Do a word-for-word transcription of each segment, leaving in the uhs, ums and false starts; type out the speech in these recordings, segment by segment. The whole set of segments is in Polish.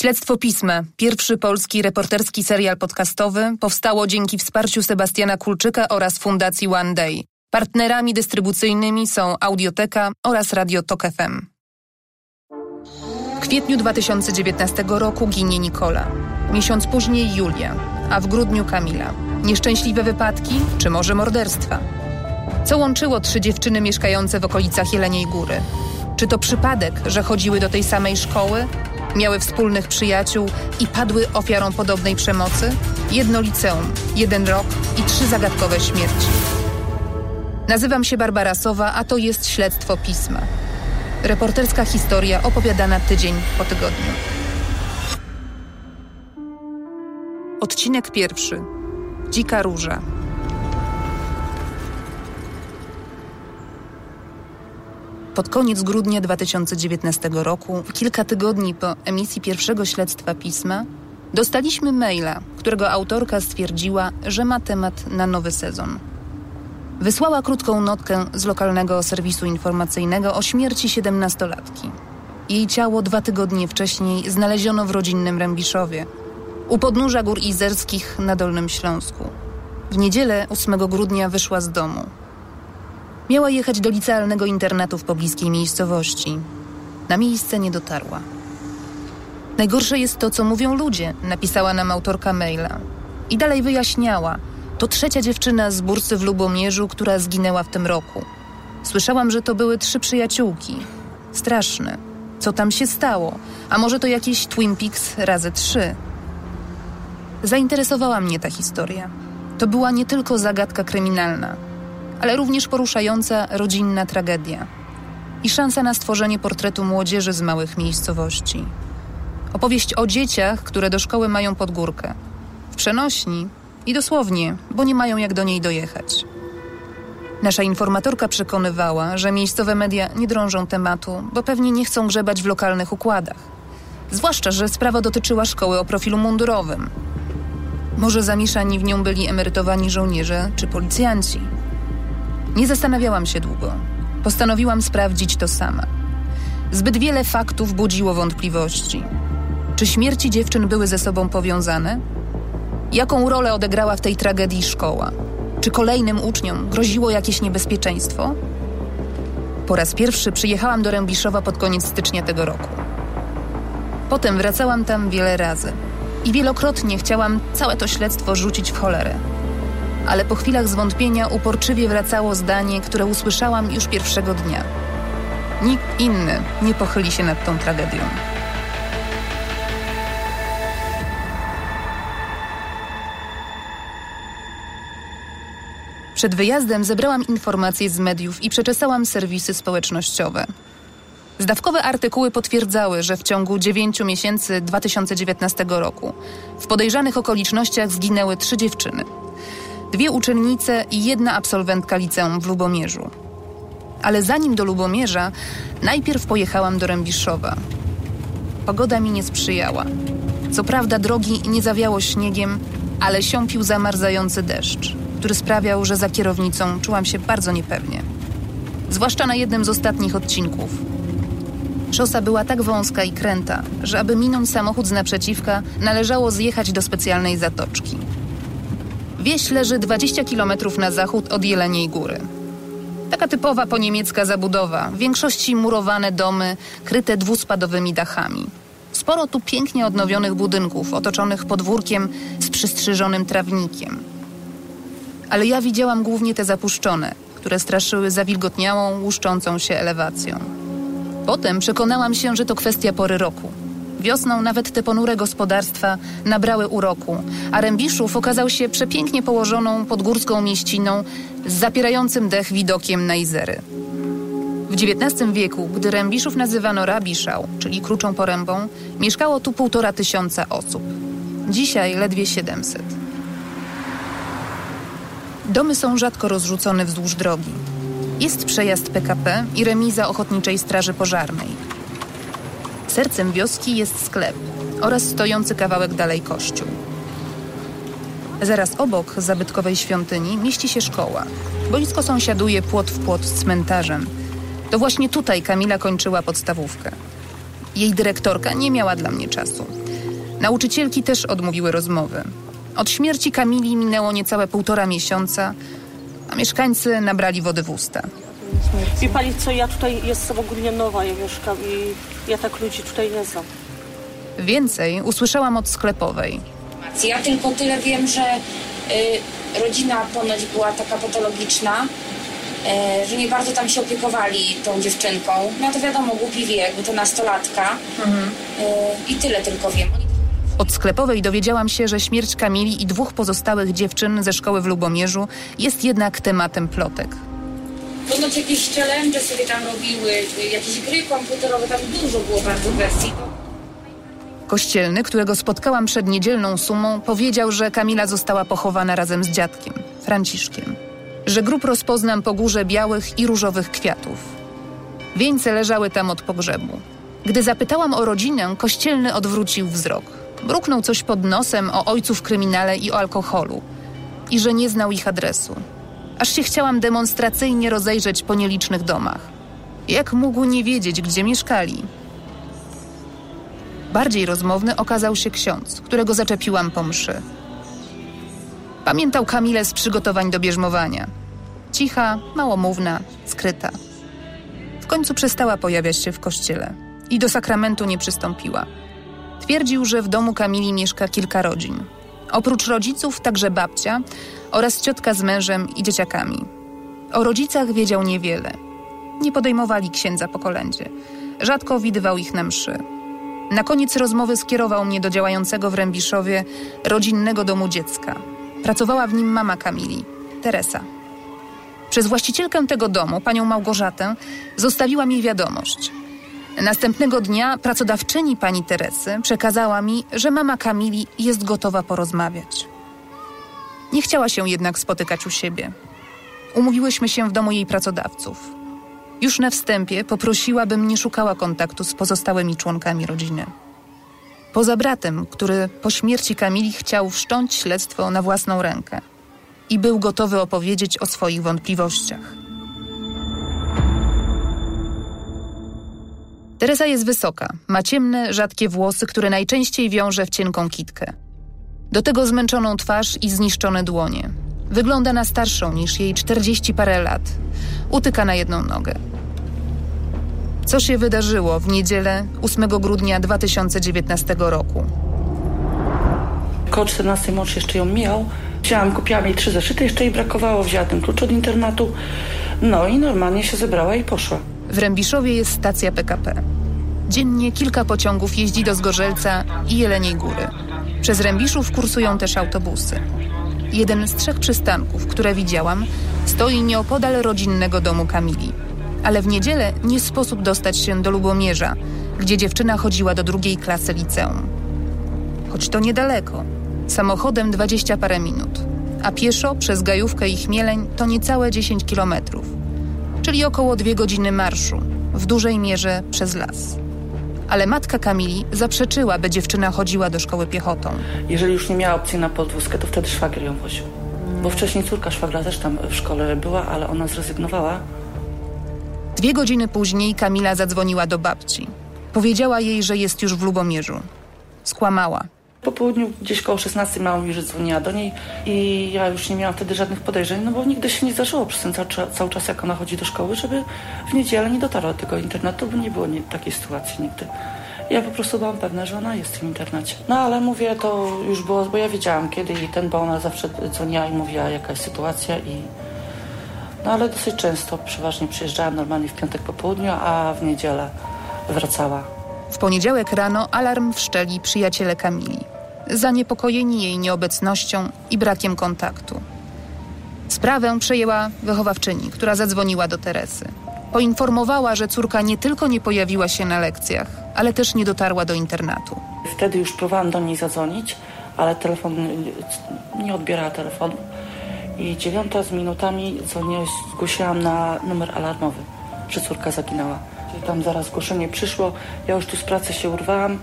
Śledztwo Pisma, pierwszy polski reporterski serial podcastowy, powstało dzięki wsparciu Sebastiana Kulczyka oraz Fundacji One Day. Partnerami dystrybucyjnymi są Audioteka oraz Radio Tok F M. W kwietniu dwa tysiące dziewiętnastego roku ginie Nikola, miesiąc później Julia, a w grudniu Kamila. Nieszczęśliwe wypadki, czy może morderstwa? Co łączyło trzy dziewczyny mieszkające w okolicach Jeleniej Góry? Czy to przypadek, że chodziły do tej samej szkoły, miały wspólnych przyjaciół i padły ofiarą podobnej przemocy? Jedno liceum, jeden rok i trzy zagadkowe śmierci. Nazywam się Barbara Sowa, a to jest Śledztwo Pisma. Reporterska historia opowiadana tydzień po tygodniu. Odcinek pierwszy. Dzika róża. Pod koniec grudnia dwa tysiące dziewiętnastego roku, kilka tygodni po emisji pierwszego Śledztwa Pisma, dostaliśmy maila, którego autorka stwierdziła, że ma temat na nowy sezon. Wysłała krótką notkę z lokalnego serwisu informacyjnego o śmierci siedemnastolatki. Jej ciało dwa tygodnie wcześniej znaleziono w rodzinnym Rębiszowie, u podnóża Gór Izerskich na Dolnym Śląsku. W niedzielę ósmego grudnia wyszła z domu. Miała jechać do licealnego internatu w pobliskiej miejscowości. Na miejsce nie dotarła. Najgorsze jest to, co mówią ludzie, napisała nam autorka maila. I dalej wyjaśniała. To trzecia dziewczyna z Bursy w Lubomierzu, która zginęła w tym roku. Słyszałam, że to były trzy przyjaciółki. Straszne. Co tam się stało? A może to jakieś Twin Peaks razy trzy? Zainteresowała mnie ta historia. To była nie tylko zagadka kryminalna, ale również poruszająca rodzinna tragedia i szansa na stworzenie portretu młodzieży z małych miejscowości. Opowieść o dzieciach, które do szkoły mają pod górkę. W przenośni i dosłownie, bo nie mają jak do niej dojechać. Nasza informatorka przekonywała, że miejscowe media nie drążą tematu, bo pewnie nie chcą grzebać w lokalnych układach. Zwłaszcza, że sprawa dotyczyła szkoły o profilu mundurowym. Może zamieszani w nią byli emerytowani żołnierze czy policjanci. Nie zastanawiałam się długo. Postanowiłam sprawdzić to sama. Zbyt wiele faktów budziło wątpliwości. Czy śmierci dziewczyn były ze sobą powiązane? Jaką rolę odegrała w tej tragedii szkoła? Czy kolejnym uczniom groziło jakieś niebezpieczeństwo? Po raz pierwszy przyjechałam do Rębiszowa pod koniec stycznia tego roku. Potem wracałam tam wiele razy i wielokrotnie chciałam całe to śledztwo rzucić w cholerę. Ale po chwilach zwątpienia uporczywie wracało zdanie, które usłyszałam już pierwszego dnia. Nikt inny nie pochyli się nad tą tragedią. Przed wyjazdem zebrałam informacje z mediów i przeczesałam serwisy społecznościowe. Zdawkowe artykuły potwierdzały, że w ciągu dziewięciu miesięcy dwa tysiące dziewiętnastego roku w podejrzanych okolicznościach zginęły trzy dziewczyny. Dwie uczennice i jedna absolwentka liceum w Lubomierzu. Ale zanim do Lubomierza, najpierw pojechałam do Rębiszowa. Pogoda mi nie sprzyjała. Co prawda drogi nie zawiało śniegiem, ale siąpił zamarzający deszcz, który sprawiał, że za kierownicą czułam się bardzo niepewnie. Zwłaszcza na jednym z ostatnich odcinków. Szosa była tak wąska i kręta, że aby minąć samochód z naprzeciwka, należało zjechać do specjalnej zatoczki. Wieś leży dwadzieścia kilometrów na zachód od Jeleniej Góry. Taka typowa poniemiecka zabudowa, w większości murowane domy, kryte dwuspadowymi dachami. Sporo tu pięknie odnowionych budynków, otoczonych podwórkiem z przystrzyżonym trawnikiem. Ale ja widziałam głównie te zapuszczone, które straszyły zawilgotniałą, łuszczącą się elewacją. Potem przekonałam się, że to kwestia pory roku. Wiosną nawet te ponure gospodarstwa nabrały uroku, a Rębiszów okazał się przepięknie położoną podgórską mieściną z zapierającym dech widokiem na Izery. W dziewiętnastym wieku, gdy Rębiszów nazywano Rabiszał, czyli Kruczą Porębą, mieszkało tu półtora tysiąca osób. Dzisiaj ledwie siedemset. Domy są rzadko rozrzucone wzdłuż drogi. Jest przejazd P K P i remiza Ochotniczej Straży Pożarnej. Sercem wioski jest sklep oraz stojący kawałek dalej kościół. Zaraz obok zabytkowej świątyni mieści się szkoła. Boisko sąsiaduje płot w płot z cmentarzem. To właśnie tutaj Kamila kończyła podstawówkę. Jej dyrektorka nie miała dla mnie czasu. Nauczycielki też odmówiły rozmowy. Od śmierci Kamili minęło niecałe półtora miesiąca, a mieszkańcy nabrali wody w usta. Wie pani co, ja tutaj jestem ogólnie nowa, ja mieszkam i ja tak ludzi tutaj nie znam. Więcej usłyszałam od sklepowej. Ja tylko tyle wiem, że y, rodzina ponoć była taka patologiczna, y, że nie bardzo tam się opiekowali tą dziewczynką. No to wiadomo, głupi wiek, bo to nastolatka. Mhm. Y, I tyle tylko wiem. Od sklepowej dowiedziałam się, że śmierć Kamili i dwóch pozostałych dziewczyn ze szkoły w Lubomierzu jest jednak tematem plotek. Ponoć jakieś challenge sobie tam robiły, jakieś gry komputerowe, tam dużo było bardzo wersji. Kościelny, którego spotkałam przed niedzielną sumą, powiedział, że Kamila została pochowana razem z dziadkiem, Franciszkiem. Że grób rozpoznam po górze białych i różowych kwiatów. Wieńce leżały tam od pogrzebu. Gdy zapytałam o rodzinę, Kościelny odwrócił wzrok. Mruknął coś pod nosem o ojcu w kryminale i o alkoholu. I że nie znał ich adresu. Aż się chciałam demonstracyjnie rozejrzeć po nielicznych domach. Jak mógł nie wiedzieć, gdzie mieszkali? Bardziej rozmowny okazał się ksiądz, którego zaczepiłam po mszy. Pamiętał Kamilę z przygotowań do bierzmowania. Cicha, małomówna, skryta. W końcu przestała pojawiać się w kościele i do sakramentu nie przystąpiła. Twierdził, że w domu Kamili mieszka kilka rodzin. Oprócz rodziców także babcia oraz ciotka z mężem i dzieciakami. O rodzicach wiedział niewiele. Nie podejmowali księdza po kolędzie. Rzadko widywał ich na mszy. Na koniec rozmowy skierował mnie do działającego w Rębiszowie rodzinnego domu dziecka. Pracowała w nim mama Kamili, Teresa. Przez właścicielkę tego domu, panią Małgorzatę, zostawiła mi wiadomość. Następnego dnia pracodawczyni pani Teresy przekazała mi, że mama Kamili jest gotowa porozmawiać. Nie chciała się jednak spotykać u siebie. Umówiłyśmy się w domu jej pracodawców. Już na wstępie poprosiła, bym nie szukała kontaktu z pozostałymi członkami rodziny. Poza bratem, który po śmierci Kamili chciał wszcząć śledztwo na własną rękę i był gotowy opowiedzieć o swoich wątpliwościach. Teresa jest wysoka, ma ciemne, rzadkie włosy, które najczęściej wiąże w cienką kitkę. Do tego zmęczoną twarz i zniszczone dłonie. Wygląda na starszą niż jej czterdzieści parę lat. Utyka na jedną nogę. Co się wydarzyło w niedzielę ósmego grudnia dwa tysiące dziewiętnastego roku? Koło czternastej nocy jeszcze ją miał. Wziąłam, kupiłam jej trzy zeszyty, jeszcze jej brakowało. Wzięła ten klucz od internatu. No i normalnie się zebrała i poszła. W Rębiszowie jest stacja P K P. Dziennie kilka pociągów jeździ do Zgorzelca i Jeleniej Góry. Przez Rębiszów kursują też autobusy. Jeden z trzech przystanków, które widziałam, stoi nieopodal rodzinnego domu Kamili. Ale w niedzielę nie sposób dostać się do Lubomierza, gdzie dziewczyna chodziła do drugiej klasy liceum. Choć to niedaleko, samochodem dwadzieścia parę minut, a pieszo przez Gajówkę i Chmieleń to niecałe dziesięć kilometrów, czyli około dwie godziny marszu, w dużej mierze przez las. Ale matka Kamili zaprzeczyła, by dziewczyna chodziła do szkoły piechotą. Jeżeli już nie miała opcji na podwózkę, to wtedy szwagier ją woził. Bo wcześniej córka szwagra też tam w szkole była, ale ona zrezygnowała. Dwie godziny później Kamila zadzwoniła do babci. Powiedziała jej, że jest już w Lubomierzu. Skłamała. Po południu gdzieś koło szesnastej mało mi, że dzwoniła do niej i ja już nie miałam wtedy żadnych podejrzeń, no bo nigdy się nie zdarzyło przez ten cały, cały czas, jak ona chodzi do szkoły, żeby w niedzielę nie dotarła do tego internatu, bo nie było nie, takiej sytuacji nigdy. Ja po prostu byłam pewna, że ona jest w tym internacie. No ale mówię, to już było, bo ja wiedziałam kiedy i ten, bo ona zawsze dzwoniła i mówiła jakaś sytuacja i... No ale dosyć często, przeważnie przyjeżdżałam normalnie w piątek po południu, a w niedzielę wracała. W poniedziałek rano alarm wszczeli przyjaciele Kamili, zaniepokojeni jej nieobecnością i brakiem kontaktu. Sprawę przejęła wychowawczyni, która zadzwoniła do Teresy. Poinformowała, że córka nie tylko nie pojawiła się na lekcjach, ale też nie dotarła do internatu. Wtedy już próbowałam do niej zadzwonić, ale telefon nie odbierała telefonu. I dziewiąta z minutami dzwoniłam, zgłosiłam na numer alarmowy, że córka zaginęła. Tam zaraz zgłoszenie przyszło, ja już tu z pracy się urwałam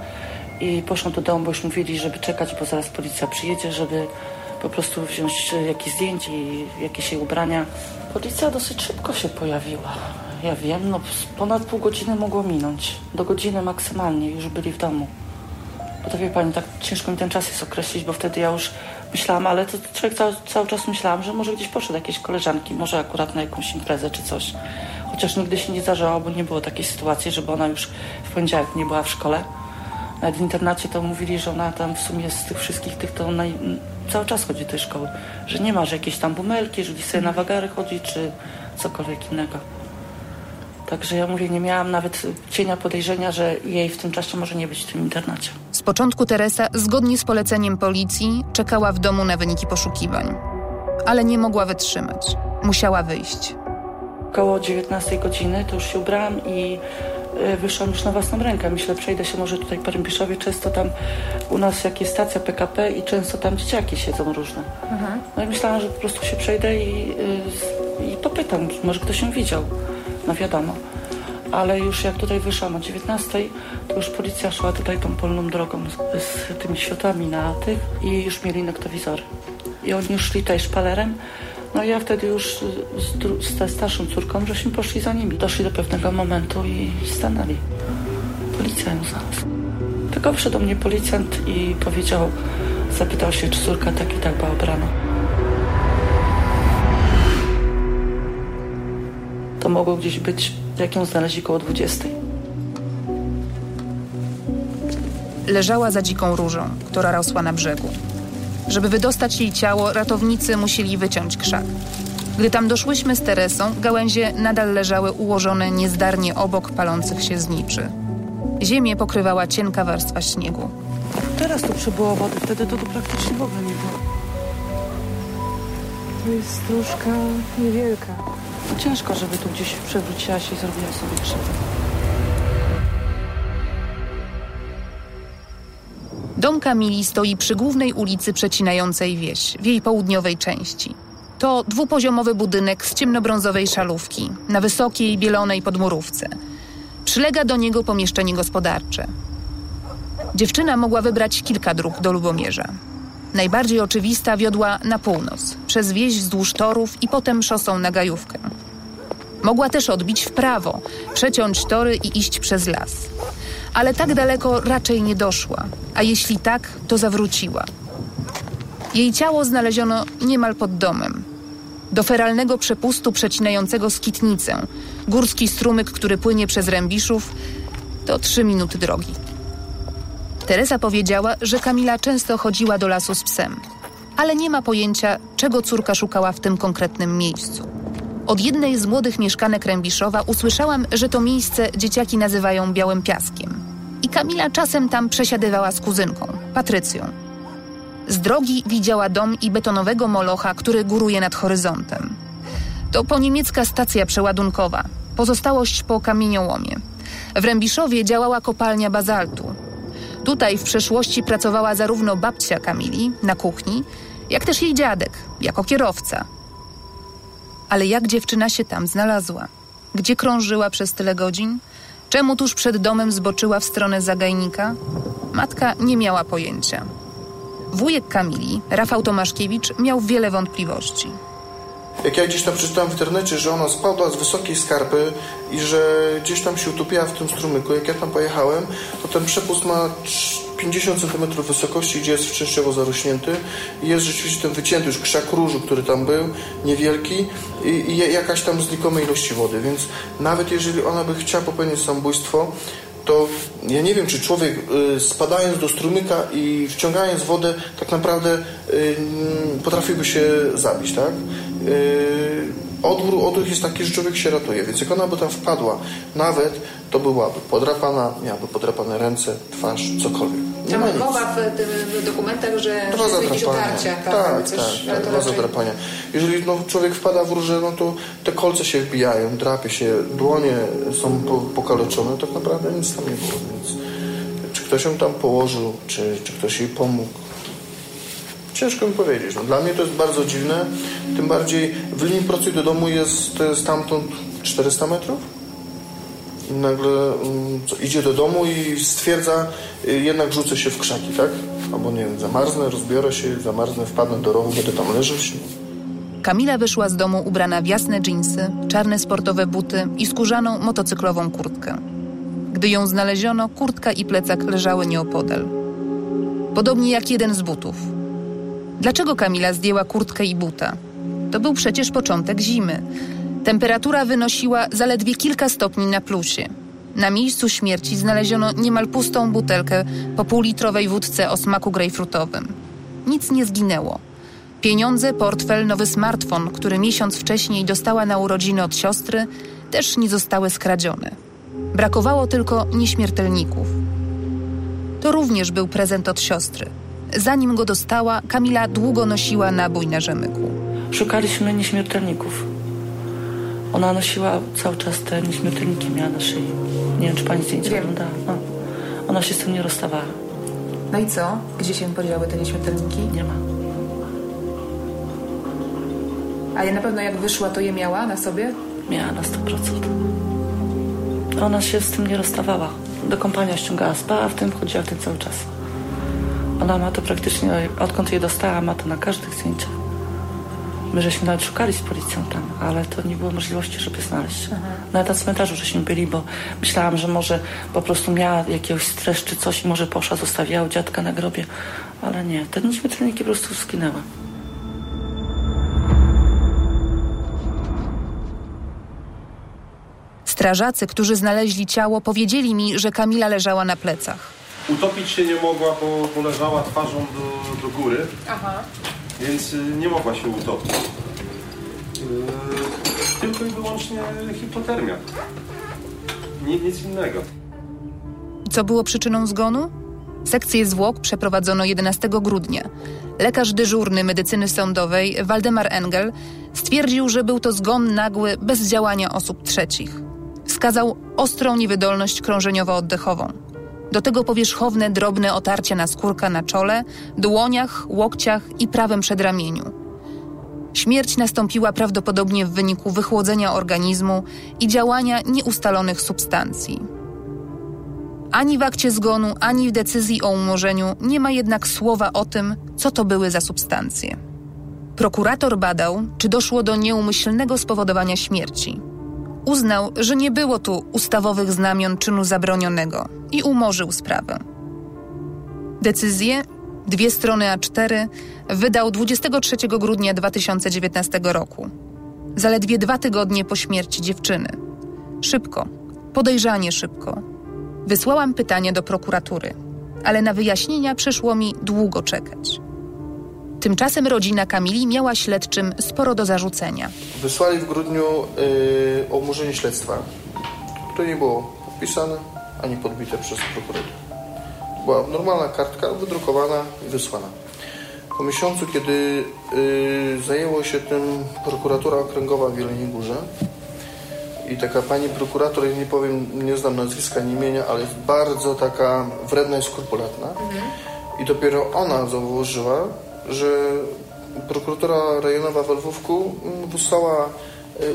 i poszłam do domu, bo już mówili, żeby czekać, bo zaraz policja przyjedzie, żeby po prostu wziąć jakieś zdjęcie i jakieś jej ubrania. Policja dosyć szybko się pojawiła, ja wiem, no ponad pół godziny mogło minąć, do godziny maksymalnie już byli w domu. To wie pani, tak ciężko mi ten czas jest określić, bo wtedy ja już myślałam, ale to człowiek cały, cały czas myślałam, że może gdzieś poszedł jakieś koleżanki, może akurat na jakąś imprezę czy coś. Chociaż nigdy się nie zdarzało, bo nie było takiej sytuacji, żeby ona już w poniedziałek nie była w szkole. Nawet w internacie to mówili, że ona tam w sumie z tych wszystkich tych, to ona cały czas chodzi do tej szkoły. Że nie ma, że jakieś tam bumelki, że gdzieś sobie na wagary chodzi, czy cokolwiek innego. Także ja mówię, nie miałam nawet cienia podejrzenia, że jej w tym czasie może nie być w tym internacie. Z początku Teresa, zgodnie z poleceniem policji, czekała w domu na wyniki poszukiwań. Ale nie mogła wytrzymać. Musiała wyjść. Około dziewiętnastej godziny to już się ubrałam i wyszłam już na własną rękę. Myślę, przejdę się może tutaj w Porębiszowie. Często tam u nas jak jest stacja P K P i często tam dzieciaki siedzą różne. Mhm. No i myślałam, że po prostu się przejdę i, i popytam, może ktoś się widział. No wiadomo, ale już jak tutaj wyszłam o dziewiętnastej, to już policja szła tutaj tą polną drogą z, z tymi światłami na tych i już mieli noktowizory. I oni już szli tutaj szpalerem, no i ja wtedy już z, z starszą córką, żeśmy poszli za nimi. Doszli do pewnego momentu i stanęli. Policja ją znalazła. Tylko przyszedł do mnie policjant i powiedział, zapytał się, czy córka tak i tak była ubrana. To mogło gdzieś być, jak ją znaleźli, koło dwudziestej. Leżała za dziką różą, która rosła na brzegu. Żeby wydostać jej ciało, ratownicy musieli wyciąć krzak. Gdy tam doszłyśmy z Teresą, gałęzie nadal leżały ułożone niezdarnie obok palących się zniczy. Ziemię pokrywała cienka warstwa śniegu. Teraz tu przybyło wody, wtedy to tu praktycznie w ogóle nie było. To jest stróżka niewielka. Ciężko, żeby tu gdzieś przewróciła się i zrobiła sobie krzywdę. Dom Kamili stoi przy głównej ulicy przecinającej wieś, w jej południowej części. To dwupoziomowy budynek z ciemnobrązowej szalówki, na wysokiej, bielonej podmurówce. Przylega do niego pomieszczenie gospodarcze. Dziewczyna mogła wybrać kilka dróg do Lubomierza. Najbardziej oczywista wiodła na północ, przez wieś wzdłuż torów i potem szosą na Gajówkę. Mogła też odbić w prawo, przeciąć tory i iść przez las. Ale tak daleko raczej nie doszła, a jeśli tak, to zawróciła. Jej ciało znaleziono niemal pod domem. Do feralnego przepustu przecinającego Skitnicę, górski strumyk, który płynie przez Rębiszów, to trzy minuty drogi. Teresa powiedziała, że Kamila często chodziła do lasu z psem, ale nie ma pojęcia, czego córka szukała w tym konkretnym miejscu. Od jednej z młodych mieszkanek Rębiszowa usłyszałam, że to miejsce dzieciaki nazywają Białym Piaskiem. I Kamila czasem tam przesiadywała z kuzynką, Patrycją. Z drogi widziała dom i betonowego molocha, który góruje nad horyzontem. To poniemiecka stacja przeładunkowa, pozostałość po kamieniołomie. W Rębiszowie działała kopalnia bazaltu. Tutaj w przeszłości pracowała zarówno babcia Kamili na kuchni, jak też jej dziadek, jako kierowca. Ale jak dziewczyna się tam znalazła? Gdzie krążyła przez tyle godzin? Czemu tuż przed domem zboczyła w stronę Zagajnika? Matka nie miała pojęcia. Wujek Kamili, Rafał Tomaszkiewicz, miał wiele wątpliwości. Jak ja gdzieś tam przeczytałem w internecie, że ona spadła z wysokiej skarpy i że gdzieś tam się utopiła w tym strumyku, jak ja tam pojechałem, to ten przepust ma pięćdziesiąt centymetrów wysokości, gdzie jest częściowo zarośnięty i jest rzeczywiście ten wycięty już krzak różu, który tam był, niewielki i, i jakaś tam znikoma ilości wody, więc nawet jeżeli ona by chciała popełnić samobójstwo, to ja nie wiem, czy człowiek spadając do strumyka i wciągając wodę tak naprawdę potrafiłby się zabić, tak? Odruch, odruch jest taki, że człowiek się ratuje, więc jak ona by tam wpadła, nawet to byłaby podrapana, miałaby podrapane ręce, twarz, cokolwiek. Tam mowa w tym dokumentach, że jakieś utarcia. Tak, tak, tak, tak dwa raczej... zadrapania. Jeżeli no, człowiek wpada w róże, no to te kolce się wbijają, drapie się, dłonie są po, pokaleczone, tak naprawdę nic tam nie było. Więc czy ktoś ją tam położył, czy, czy ktoś jej pomógł? Ciężko mi powiedzieć. No, dla mnie to jest bardzo dziwne. Tym bardziej w linii procy do domu jest stamtąd czterysta metrów. I nagle um, co, idzie do domu i stwierdza, y, jednak rzucę się w krzaki, tak? Albo nie wiem, zamarznę, rozbiorę się, zamarznę, wpadnę do rowu, będę tam leżeć. Kamila wyszła z domu ubrana w jasne dżinsy, czarne sportowe buty i skórzaną motocyklową kurtkę. Gdy ją znaleziono, kurtka i plecak leżały nieopodal. podobnie jak jeden z butów. Dlaczego Kamila zdjęła kurtkę i buta? To był przecież początek zimy. Temperatura wynosiła zaledwie kilka stopni na plusie. Na miejscu śmierci znaleziono niemal pustą butelkę po półlitrowej wódce o smaku grejpfrutowym. Nic nie zginęło. Pieniądze, portfel, nowy smartfon, który miesiąc wcześniej dostała na urodziny od siostry, też nie zostały skradzione. Brakowało tylko nieśmiertelników. To również był prezent od siostry. Zanim go dostała, Kamila długo nosiła nabój na rzemyku. Szukaliśmy nieśmiertelników. Ona nosiła cały czas te nieśmiertelniki, miała na szyi. Nie wiem, czy pani zdjęcia oglądała. No. Ona się z tym nie rozstawała. No i co? Gdzie się podziały te nieśmiertelniki? Nie ma. Ale na pewno jak wyszła, to je miała na sobie? Miała na sto procent. Ona się z tym nie rozstawała. Do kompania ściągała spa, a w tym chodziła ten cały czas. Ona ma to praktycznie, odkąd je dostała, ma to na każdych zdjęciach. My żeśmy nawet szukali z policją tam, ale to nie było możliwości, żeby znaleźć. Aha. Nawet na cmentarzu żeśmy byli, bo myślałam, że może po prostu miała jakiegoś stres czy coś i może poszła, zostawiała dziadka na grobie, ale nie. Te nieśmiertelniki po prostu zginęły. Strażacy, którzy znaleźli ciało, powiedzieli mi, że Kamila leżała na plecach. Utopić się nie mogła, bo, bo leżała twarzą do, do góry. Aha. Więc nie mogła się utopić. Yy, tylko i wyłącznie hipotermia. Ni, nic innego. Co było przyczyną zgonu? Sekcję zwłok przeprowadzono jedenastego grudnia. Lekarz dyżurny medycyny sądowej Waldemar Engel stwierdził, że był to zgon nagły, bez działania osób trzecich. Wskazał ostrą niewydolność krążeniowo-oddechową. Do tego powierzchowne, drobne otarcia naskórka na czole, dłoniach, łokciach i prawym przedramieniu. Śmierć nastąpiła prawdopodobnie w wyniku wychłodzenia organizmu i działania nieustalonych substancji. Ani w akcie zgonu, ani w decyzji o umorzeniu nie ma jednak słowa o tym, co to były za substancje. Prokurator badał, czy doszło do nieumyślnego spowodowania śmierci. Uznał, że nie było tu ustawowych znamion czynu zabronionego i umorzył sprawę. Decyzję, dwie strony A cztery, wydał dwudziestego trzeciego grudnia dwa tysiące dziewiętnastego roku. Zaledwie dwa tygodnie po śmierci dziewczyny. Szybko, podejrzanie szybko. Wysłałam pytanie do prokuratury, ale na wyjaśnienia przyszło mi długo czekać. Tymczasem rodzina Kamili miała śledczym sporo do zarzucenia. Wysłali w grudniu yy, o umorzenie śledztwa. To nie było podpisane ani podbite przez prokuratora. Była normalna kartka wydrukowana i wysłana. Po miesiącu, kiedy yy, zajęło się tym prokuratura okręgowa w Jeleniej Górze i taka pani prokurator, nie powiem, nie znam nazwiska, nie imienia, ale jest bardzo taka wredna i skrupulatna. Mhm. I dopiero ona zauważyła, że prokuratura rejonowa we Lwówku wysłała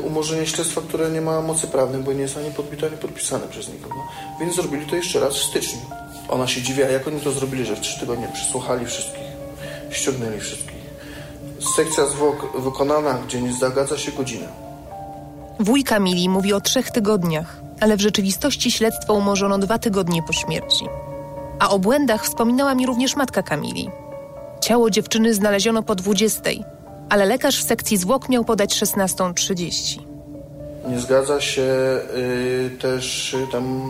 umorzenie śledztwa, które nie ma mocy prawnej, bo nie jest ani podbite, ani podpisane przez nikogo. Więc zrobili to jeszcze raz w styczniu. Ona się dziwiła, jak oni to zrobili, że w trzy tygodnie przesłuchali wszystkich, ściągnęli wszystkich. Sekcja zwłok wykonana, gdzie nie zagadza się godzina. Wuj Kamili mówi o trzech tygodniach, ale w rzeczywistości śledztwo umorzono dwa tygodnie po śmierci. A o błędach wspominała mi również matka Kamili. Ciało dziewczyny znaleziono po dwudziestej, ale lekarz w sekcji zwłok miał podać szesnastą trzydzieści. Nie zgadza się y, też y, tam...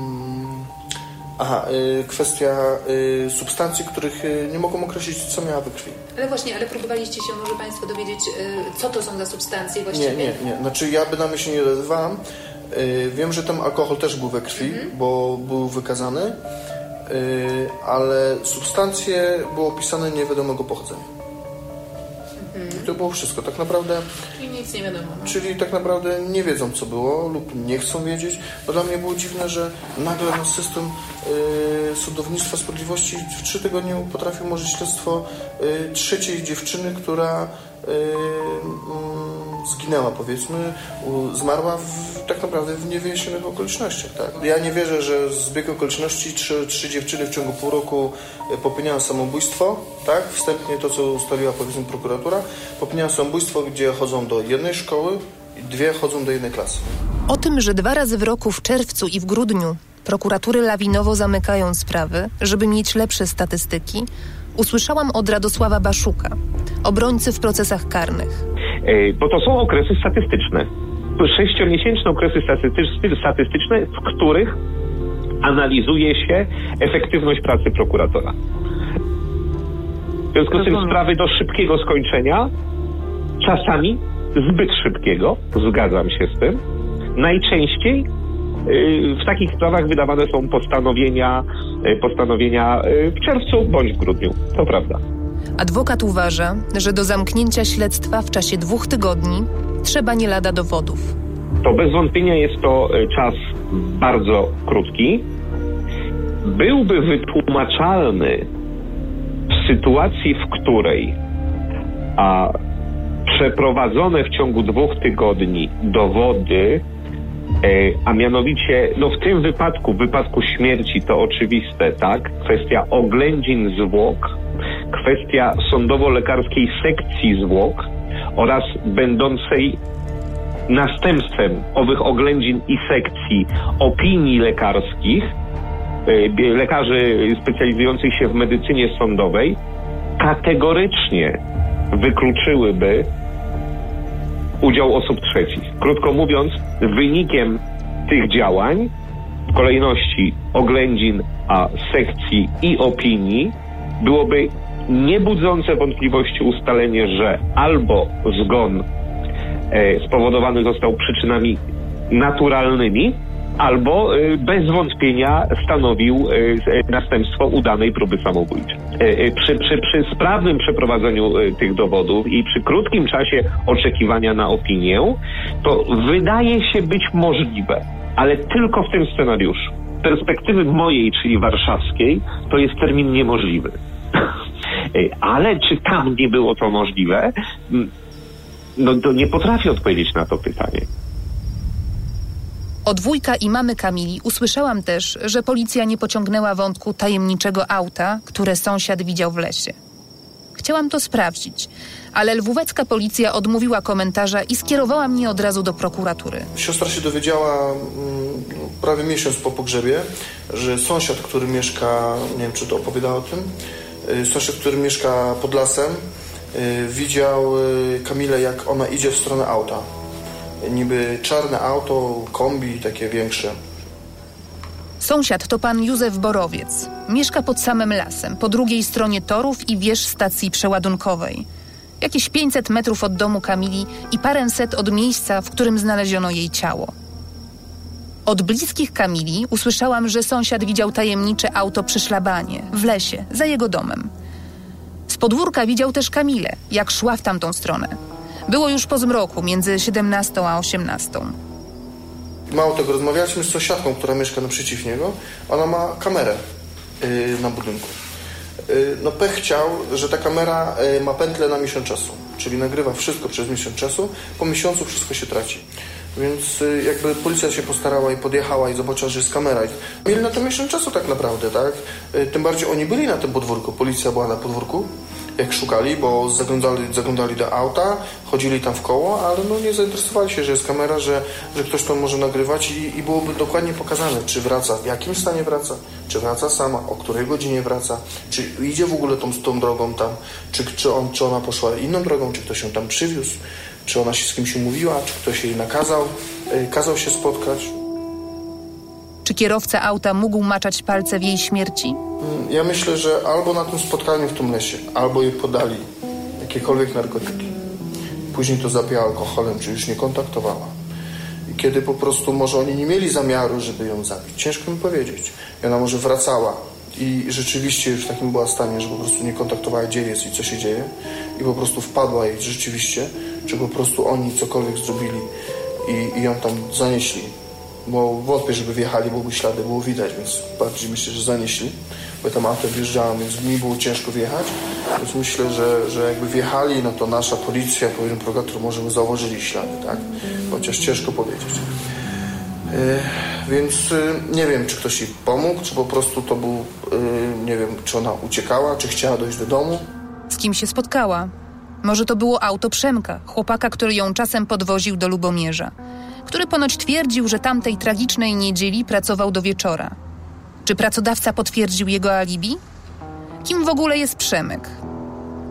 Aha, y, kwestia y, substancji, których y, nie mogą określić, co miała we krwi. Ale właśnie, ale próbowaliście się może państwo dowiedzieć, y, co to są za substancje właściwie? Nie, nie, nie. Znaczy ja bynajmniej się nie dodawałam. Y, wiem, że tam alkohol też był we krwi, mm-hmm. bo był wykazany. Yy, ale substancje było opisane niewiadomego pochodzenia. Mhm. To było wszystko. Tak naprawdę... Czyli nic nie wiadomo. No. Czyli tak naprawdę nie wiedzą, co było lub nie chcą wiedzieć. Bo dla mnie było dziwne, że nagle nasz system yy, sądownictwa sprawiedliwości w trzy tygodnie potrafił umorzyć śledztwo yy, trzeciej dziewczyny, która yy, yy, zginęła, powiedzmy, yy, zmarła w tak naprawdę w niewyjaśnionych okolicznościach. Tak? Ja nie wierzę, że zbieg okoliczności trzy, trzy dziewczyny w ciągu pół roku popełniają samobójstwo, tak? Wstępnie to, co ustaliła, powiedzmy, prokuratura, popełniają samobójstwo, gdzie chodzą do jednej szkoły i dwie chodzą do jednej klasy. O tym, że dwa razy w roku, w czerwcu i w grudniu, prokuratury lawinowo zamykają sprawy, żeby mieć lepsze statystyki, usłyszałam od Radosława Baszuka, obrońcy w procesach karnych. Ej, bo to są okresy statystyczne. Sześciomiesięczne okresy statystyczne, w których analizuje się efektywność pracy prokuratora. W związku z tym sprawy do szybkiego skończenia, czasami zbyt szybkiego, zgadzam się z tym. Najczęściej yy, w takich sprawach wydawane są postanowienia, yy, postanowienia yy, w czerwcu bądź w grudniu, to prawda. Adwokat uważa, że do zamknięcia śledztwa w czasie dwóch tygodni trzeba nie lada dowodów. To bez wątpienia jest to czas bardzo krótki. Byłby wytłumaczalny w sytuacji, w której a przeprowadzone w ciągu dwóch tygodni dowody, a mianowicie, no w tym wypadku, w wypadku śmierci to oczywiste, tak? Kwestia oględzin zwłok, kwestia sądowo-lekarskiej sekcji zwłok oraz będącej następstwem owych oględzin i sekcji opinii lekarskich, lekarzy specjalizujących się w medycynie sądowej, kategorycznie wykluczyłyby udział osób trzecich. Krótko mówiąc, wynikiem tych działań w kolejności oględzin, a sekcji i opinii byłoby niebudzące wątpliwości ustalenie, że albo zgon e, spowodowany został przyczynami naturalnymi, albo e, bez wątpienia stanowił e, następstwo udanej próby samobójczej. E, przy, przy, przy sprawnym przeprowadzeniu e, tych dowodów i przy krótkim czasie oczekiwania na opinię, to wydaje się być możliwe, ale tylko w tym scenariuszu. Z perspektywy mojej, czyli warszawskiej, to jest termin niemożliwy. Ale czy tam nie było to możliwe? No to nie potrafię odpowiedzieć na to pytanie. Od wujka i mamy Kamili usłyszałam też, że policja nie pociągnęła wątku tajemniczego auta, które sąsiad widział w lesie. Chciałam to sprawdzić, ale lwówecka policja odmówiła komentarza i skierowała mnie od razu do prokuratury. Siostra się dowiedziała prawie miesiąc po pogrzebie, że sąsiad, który mieszka, nie wiem czy to opowiadała o tym, sąsiad, który mieszka pod lasem, widział Kamilę, jak ona idzie w stronę auta. Niby czarne auto, kombi, takie większe. Sąsiad to pan Józef Borowiec. Mieszka pod samym lasem, po drugiej stronie torów i wież stacji przeładunkowej. Jakieś pięćset metrów od domu Kamili i paręset od miejsca, w którym znaleziono jej ciało. Od bliskich Kamili usłyszałam, że sąsiad widział tajemnicze auto przy szlabanie, w lesie, za jego domem. Z podwórka widział też Kamilę, jak szła w tamtą stronę. Było już po zmroku, między siedemnastą a osiemnastą. Mało tego, rozmawialiśmy z sąsiadką, która mieszka naprzeciw niego. Ona ma kamerę yy, na budynku. Yy, no pech chciał, że ta kamera yy, ma pętlę na miesiąc czasu, czyli nagrywa wszystko przez miesiąc czasu, po miesiącu wszystko się traci. Więc jakby policja się postarała i podjechała i zobaczyła, że jest kamera. Mieli na to miesiąc czasu tak naprawdę, tak? Tym bardziej oni byli na tym podwórku. Policja była na podwórku, jak szukali, bo zaglądali, zaglądali do auta, chodzili tam w koło, ale no nie zainteresowali się, że jest kamera, że, że ktoś to może nagrywać i, i byłoby dokładnie pokazane, czy wraca, w jakim stanie wraca, czy wraca sama, o której godzinie wraca, czy idzie w ogóle tą, tą drogą tam, czy, czy, on, czy ona poszła inną drogą, czy ktoś ją tam przywiózł. Czy ona się z kimś umówiła, czy ktoś jej nakazał, kazał się spotkać. Czy kierowca auta mógł maczać palce w jej śmierci? Ja myślę, że albo na tym spotkaniu w tym lesie, albo jej podali jakiekolwiek narkotyki. Później to zapijała alkoholem, czy już nie kontaktowała. I kiedy po prostu może oni nie mieli zamiaru, żeby ją zabić. Ciężko mi powiedzieć. I ona może wracała i rzeczywiście już w takim była stanie, że po prostu nie kontaktowała, gdzie jest i co się dzieje. I po prostu wpadła jej rzeczywiście, czy po prostu oni cokolwiek zrobili i, i ją tam zanieśli. Bo wątpię, żeby wjechali, bo ślady było widać, więc bardziej myślę, że zanieśli. Bo ja tam autem wjeżdżałem, więc mi było ciężko wjechać. Więc myślę, że, że jakby wjechali, no to nasza policja, powiem prokurator, może by zauważyli ślady, tak? Chociaż ciężko powiedzieć. Yy, więc yy, nie wiem, czy ktoś jej pomógł, czy po prostu to był, yy, nie wiem, czy ona uciekała, czy chciała dojść do domu. Z kim się spotkała? Może to było auto Przemka, chłopaka, który ją czasem podwoził do Lubomierza, który ponoć twierdził, że tamtej tragicznej niedzieli pracował do wieczora. Czy pracodawca potwierdził jego alibi? Kim w ogóle jest Przemek?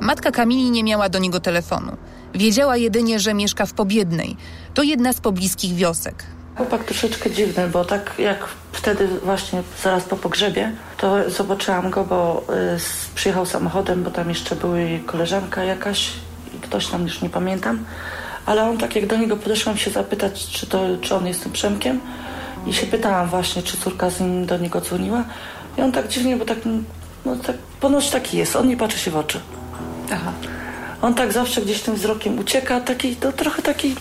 Matka Kamili nie miała do niego telefonu. Wiedziała jedynie, że mieszka w Pobiednej. To jedna z pobliskich wiosek. Chłopak troszeczkę dziwny, bo tak jak wtedy właśnie zaraz po pogrzebie, to zobaczyłam go, bo y, przyjechał samochodem, bo tam jeszcze były koleżanka jakaś i ktoś tam, już nie pamiętam. Ale on tak, jak do niego podeszłam się zapytać, czy, to, czy on jest tym Przemkiem, i się pytałam właśnie, czy córka z nim do niego dzwoniła. I on tak dziwnie, bo tak, no tak, ponoć taki jest, on nie patrzy się w oczy. Aha. On tak zawsze gdzieś tym wzrokiem ucieka, taki, no trochę taki,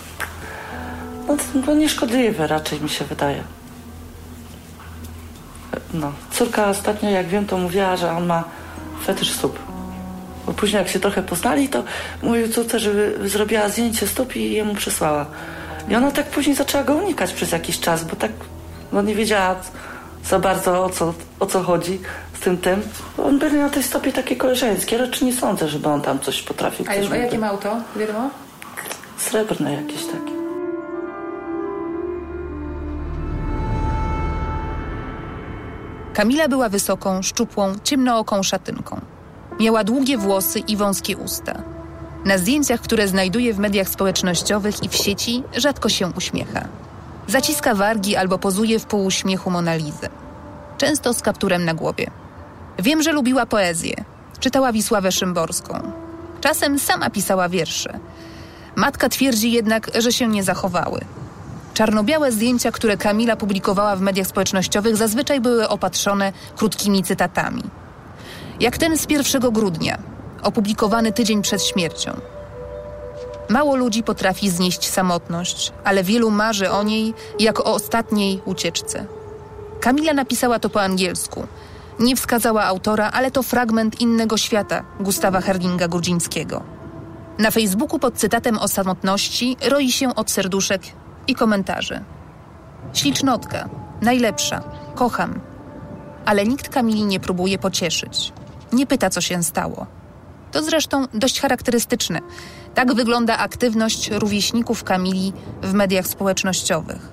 no, no nieszkodliwy raczej mi się wydaje. No, córka ostatnio, jak wiem, to mówiła, że on ma fetysz stóp. Bo później jak się trochę poznali, to mówił córce, żeby zrobiła zdjęcie stóp i jemu przysłała. I ona tak później zaczęła go unikać przez jakiś czas, bo tak, no nie wiedziała za bardzo o co, o co chodzi z tym tym. On był na tej stopie takie koleżeńskie, raczej nie sądzę, żeby on tam coś potrafił. A jakie by... ma auto? Wiadomo? Srebrne jakieś takie. Kamila była wysoką, szczupłą, ciemnooką szatynką. Miała długie włosy i wąskie usta. Na zdjęciach, które znajduje w mediach społecznościowych i w sieci, rzadko się uśmiecha. Zaciska wargi albo pozuje w półuśmiechu Monalizy. Często z kapturem na głowie. Wiem, że lubiła poezję. Czytała Wisławę Szymborską. Czasem sama pisała wiersze. Matka twierdzi jednak, że się nie zachowały. Czarno-białe zdjęcia, które Kamila publikowała w mediach społecznościowych, zazwyczaj były opatrzone krótkimi cytatami. Jak ten z pierwszego grudnia, opublikowany tydzień przed śmiercią. Mało ludzi potrafi znieść samotność, ale wielu marzy o niej jak o ostatniej ucieczce. Kamila napisała to po angielsku. Nie wskazała autora, ale to fragment Innego świata Gustawa Herlinga-Grudzińskiego. Na Facebooku pod cytatem o samotności roi się od serduszek i komentarzy. Ślicznotka, najlepsza, kocham. Ale nikt Kamili nie próbuje pocieszyć. Nie pyta, co się stało. To zresztą dość charakterystyczne. Tak wygląda aktywność rówieśników Kamili w mediach społecznościowych.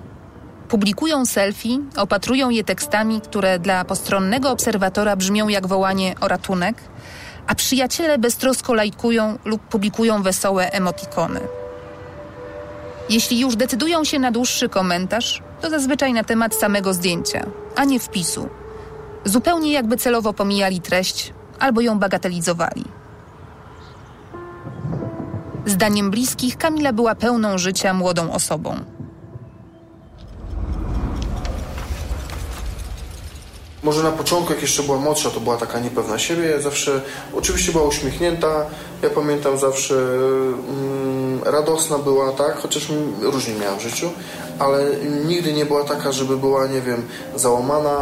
Publikują selfie, opatrują je tekstami, które dla postronnego obserwatora brzmią jak wołanie o ratunek, a przyjaciele beztrosko lajkują lub publikują wesołe emotikony. Jeśli już decydują się na dłuższy komentarz, to zazwyczaj na temat samego zdjęcia, a nie wpisu. Zupełnie jakby celowo pomijali treść albo ją bagatelizowali. Zdaniem bliskich Kamila była pełną życia młodą osobą. Może na początku, jak jeszcze była młodsza, to była taka niepewna siebie. Zawsze, oczywiście była uśmiechnięta. Ja pamiętam zawsze mm, radosna była, tak? Chociaż różnie miała w życiu. Ale nigdy nie była taka, żeby była, nie wiem, załamana.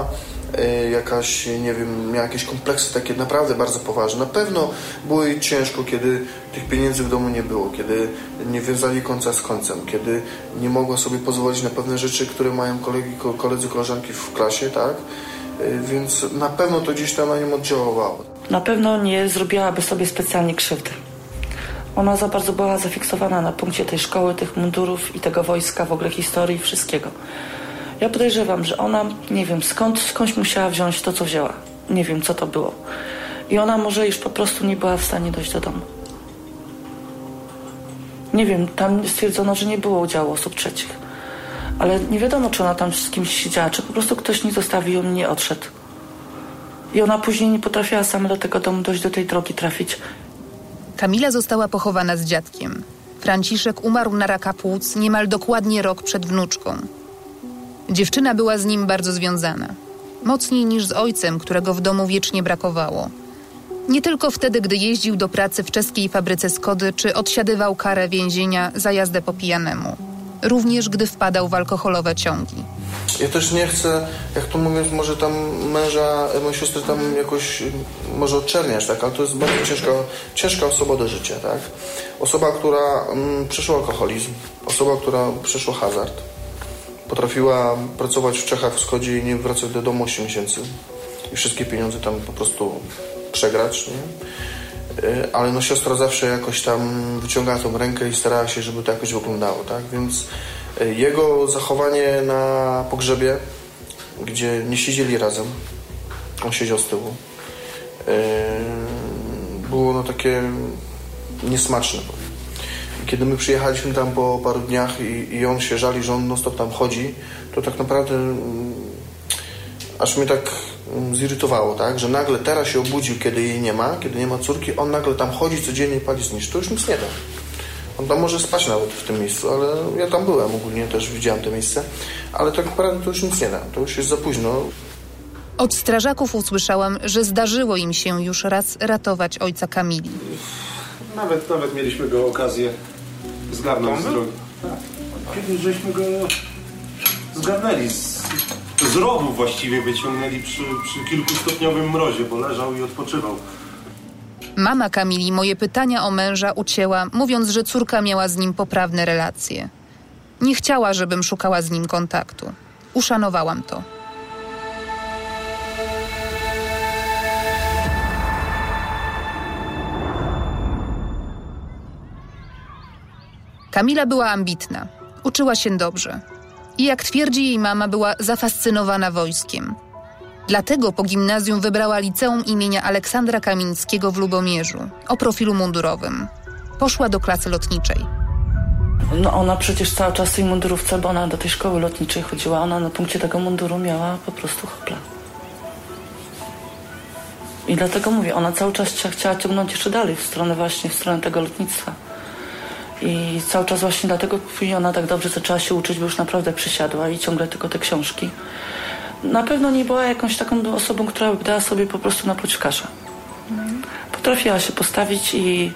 Jakaś, nie wiem, miała jakieś kompleksy takie naprawdę bardzo poważne. Na pewno było jej ciężko, kiedy tych pieniędzy w domu nie było, kiedy nie wiązali końca z końcem, kiedy nie mogła sobie pozwolić na pewne rzeczy, które mają kolegi, koledzy, koleżanki w klasie, tak? Więc na pewno to gdzieś tam na nią oddziaływało. Na pewno nie zrobiłaby sobie specjalnie krzywdy. Ona za bardzo była zafiksowana na punkcie tej szkoły, tych mundurów i tego wojska, w ogóle historii, wszystkiego. Ja podejrzewam, że ona, nie wiem, skąd, skądś musiała wziąć to, co wzięła. Nie wiem, co to było. I ona może już po prostu nie była w stanie dojść do domu. Nie wiem, tam stwierdzono, że nie było udziału osób trzecich. Ale nie wiadomo, czy ona tam z kimś siedziała, czy po prostu ktoś nie zostawił ją, nie odszedł. I ona później nie potrafiła sama do tego domu dojść, do tej drogi trafić. Kamila została pochowana z dziadkiem. Franciszek umarł na raka płuc niemal dokładnie rok przed wnuczką. Dziewczyna była z nim bardzo związana. Mocniej niż z ojcem, którego w domu wiecznie brakowało. Nie tylko wtedy, gdy jeździł do pracy w czeskiej fabryce Skody, czy odsiadywał karę więzienia za jazdę po pijanemu. Również gdy wpadał w alkoholowe ciągi. Ja też nie chcę, jak to mówiąc, może tam męża, mojej siostry tam jakoś może odczerniać, tak? Ale to jest bardzo ciężka, ciężka osoba do życia, tak? Osoba, która mm, przeszła alkoholizm. Osoba, która przeszła hazard. Potrafiła pracować w Czechach, w Wschodzie i nie wracać do domu osiem miesięcy. I wszystkie pieniądze tam po prostu przegrać, nie? Ale no siostra zawsze jakoś tam wyciągała tą rękę i starała się, żeby to jakoś wyglądało, tak? Więc jego zachowanie na pogrzebie, gdzie nie siedzieli razem, on siedział z tyłu, było no takie niesmaczne. Kiedy my przyjechaliśmy tam po paru dniach i, i on się żali, że on non stop tam chodzi, to tak naprawdę aż mnie tak zirytowało, tak? Że nagle teraz się obudził, kiedy jej nie ma, kiedy nie ma córki, on nagle tam chodzi codziennie i pali zniszczy. To już nic nie da. On tam może spać nawet w tym miejscu, ale ja tam byłem ogólnie, też widziałem to miejsce, ale tak naprawdę to już nic nie da, to już jest za późno. Od strażaków usłyszałam, że zdarzyło im się już raz ratować ojca Kamili. Nawet, nawet mieliśmy go okazję zgarnąć z drogi. Tak. Kiedy żeśmy go zgarnęli z, z rowu właściwie wyciągnęli przy, przy kilkustopniowym mrozie, bo leżał i odpoczywał. Mama Kamili moje pytania o męża ucięła, mówiąc, że córka miała z nim poprawne relacje. Nie chciała, żebym szukała z nim kontaktu. Uszanowałam to. Kamila była ambitna. Uczyła się dobrze. I jak twierdzi jej mama, była zafascynowana wojskiem. Dlatego po gimnazjum wybrała liceum imienia Aleksandra Kamińskiego w Lubomierzu, o profilu mundurowym. Poszła do klasy lotniczej. No ona przecież cały czas w tej mundurówce, bo ona do tej szkoły lotniczej chodziła, ona na punkcie tego munduru miała po prostu hopla. I dlatego mówię, ona cały czas chciała ciągnąć jeszcze dalej w stronę właśnie, w stronę tego lotnictwa. I cały czas właśnie dlatego ona tak dobrze zaczęła się uczyć, bo już naprawdę przysiadła i ciągle tylko te książki. Na pewno nie była jakąś taką osobą, która dała sobie po prostu na pociekasza. Potrafiła się postawić i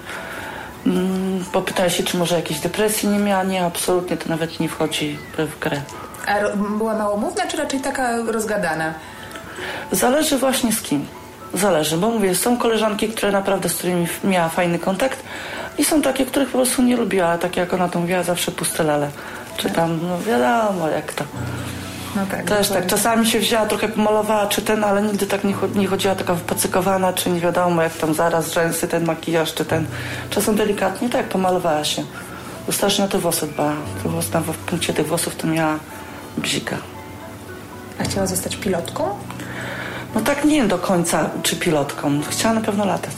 mm, popytała się, czy może jakiejś depresji nie miała. Nie, absolutnie to nawet nie wchodzi w grę. A ro- była małomówna, czy raczej taka rozgadana? Zależy właśnie z kim. Zależy, bo mówię, są koleżanki, które naprawdę z którymi miała fajny kontakt i są takie, których po prostu nie lubiła, tak jak ona to mówiła, zawsze puste lale. Czy tam, no wiadomo jak to. No tak, też tak, czasami się wzięła, trochę pomalowała czy ten, ale nigdy tak nie, chod- nie chodziła taka wypacykowana, czy nie wiadomo jak tam zaraz rzęsy, ten makijaż, czy ten. Czasem delikatnie, tak, pomalowała się. Strasznie na te włosy dbała. W punkcie tych włosów to miała bzika. A chciała zostać pilotką? No tak nie do końca, czy pilotką. Chciała na pewno latać.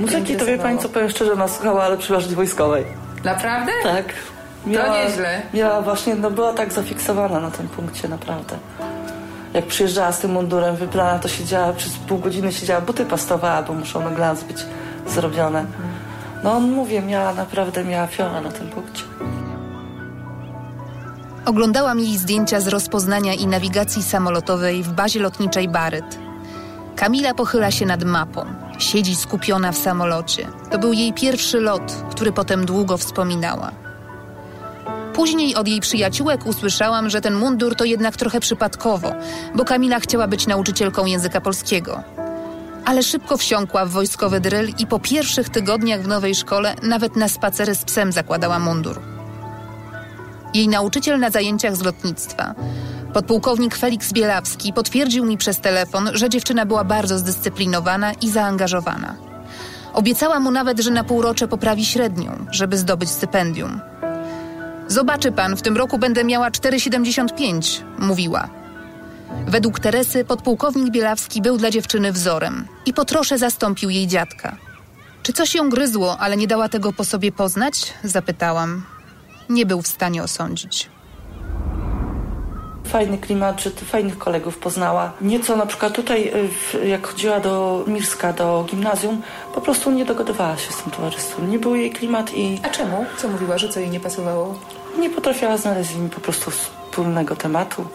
Muzyki to wie pani, co powiem szczerze, ona słuchała, ale przy łaźni wojskowej. Naprawdę? Tak. Miała, to nieźle. Miała właśnie, no była tak zafiksowana na tym punkcie, naprawdę. Jak przyjeżdżała z tym mundurem wybrana, to siedziała, przez pół godziny siedziała, buty pastowała, bo muszą na glans być zrobione. No on mówię, miała naprawdę, miała fiora na tym punkcie. Oglądałam jej zdjęcia z rozpoznania i nawigacji samolotowej w bazie lotniczej Baryt. Kamila pochyla się nad mapą. Siedzi skupiona w samolocie. To był jej pierwszy lot, który potem długo wspominała. Później od jej przyjaciółek usłyszałam, że ten mundur to jednak trochę przypadkowo, bo Kamila chciała być nauczycielką języka polskiego. Ale szybko wsiąkła w wojskowy dryl i po pierwszych tygodniach w nowej szkole nawet na spacery z psem zakładała mundur. Jej nauczyciel na zajęciach z lotnictwa, podpułkownik Feliks Bielawski, potwierdził mi przez telefon, że dziewczyna była bardzo zdyscyplinowana i zaangażowana. Obiecała mu nawet, że na półrocze poprawi średnią, żeby zdobyć stypendium. Zobaczy pan, w tym roku będę miała cztery siedemdziesiąt pięć, mówiła. Według Teresy podpułkownik Bielawski był dla dziewczyny wzorem i po trosze zastąpił jej dziadka. Czy coś ją gryzło, ale nie dała tego po sobie poznać? Zapytałam. Nie był w stanie osądzić. Fajny klimat, że fajnych kolegów poznała. Nieco na przykład tutaj, jak chodziła do Mirska, do gimnazjum, po prostu nie dogadywała się z tym towarzystwem. Nie był jej klimat i... A czemu? Co mówiła, że co jej nie pasowało? Nie potrafiła znaleźć im po prostu wspólnego tematu.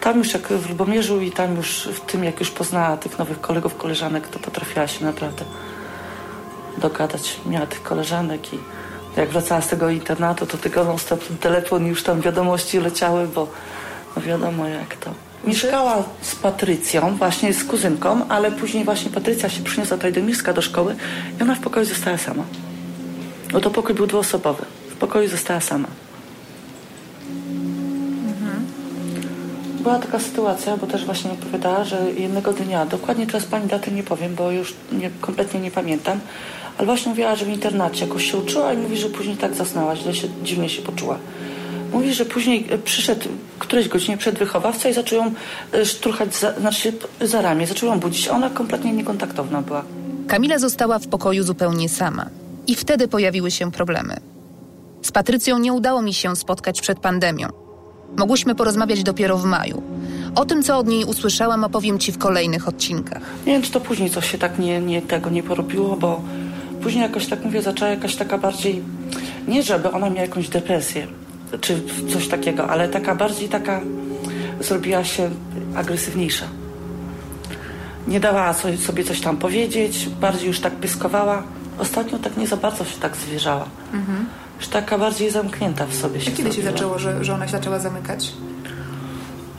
Tam już jak w Lubomierzu i tam już w tym, jak już poznała tych nowych kolegów, koleżanek, to potrafiła się naprawdę dogadać. Miała tych koleżanek i... Jak wracała z tego internatu, to tygodnią telefon już tam wiadomości leciały, bo no wiadomo jak to. Mieszkała z Patrycją, właśnie z kuzynką, ale później właśnie Patrycja się przyniosła tutaj do Mirska, do szkoły i ona w pokoju została sama. No to pokój był dwuosobowy. W pokoju została sama. Mhm. Była taka sytuacja, bo też właśnie opowiadała, że jednego dnia, dokładnie teraz pani daty nie powiem, bo już nie, kompletnie nie pamiętam, ale właśnie mówiła, że w internacie jakoś się uczyła i mówi, że później tak zasnęła, źle się, dziwnie się poczuła. Mówi, że później przyszedł któreś godzinie przed wychowawca i zaczął ją szturchać, za, znaczy za ramię, zaczął ją budzić, a ona kompletnie niekontaktowna była. Kamila została w pokoju zupełnie sama i wtedy pojawiły się problemy. Z Patrycją nie udało mi się spotkać przed pandemią. Mogłyśmy porozmawiać dopiero w maju. O tym, co od niej usłyszałam, opowiem Ci w kolejnych odcinkach. Nie wiem, czy to później coś się tak nie, nie tego nie porobiło, bo później jakoś, tak mówię, zaczęła jakaś taka bardziej... Nie, żeby ona miała jakąś depresję czy coś takiego, ale taka bardziej taka... Zrobiła się agresywniejsza. Nie dawała sobie coś tam powiedzieć, bardziej już tak pyskowała. Ostatnio tak nie za bardzo się tak zwierzała. Mhm. Już taka bardziej zamknięta w sobie się. A kiedy się zaczęło, że, że ona się zaczęła zamykać?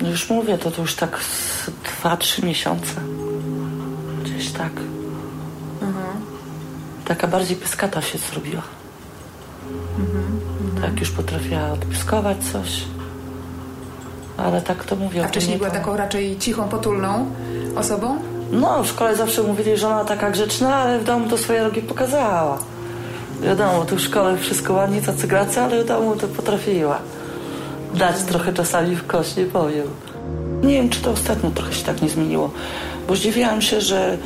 No już mówię, to, to już tak dwa, trzy miesiące. Gdzieś tak. Mhm. Taka bardziej pyskata się zrobiła. Mhm. Mhm. Tak już potrafiła odpiskować coś. Ale tak to mówię. A wcześniej była to... taką raczej cichą, potulną osobą? No, w szkole zawsze mówili, że ona taka grzeczna, ale w domu to swoje rogi pokazała. Wiadomo, tu w szkole wszystko ładnie, tacy gracy, ale w domu to potrafiła dać trochę czasami w kość, nie powiem. Nie wiem, czy to ostatnio trochę się tak nie zmieniło, bo zdziwiałam się, że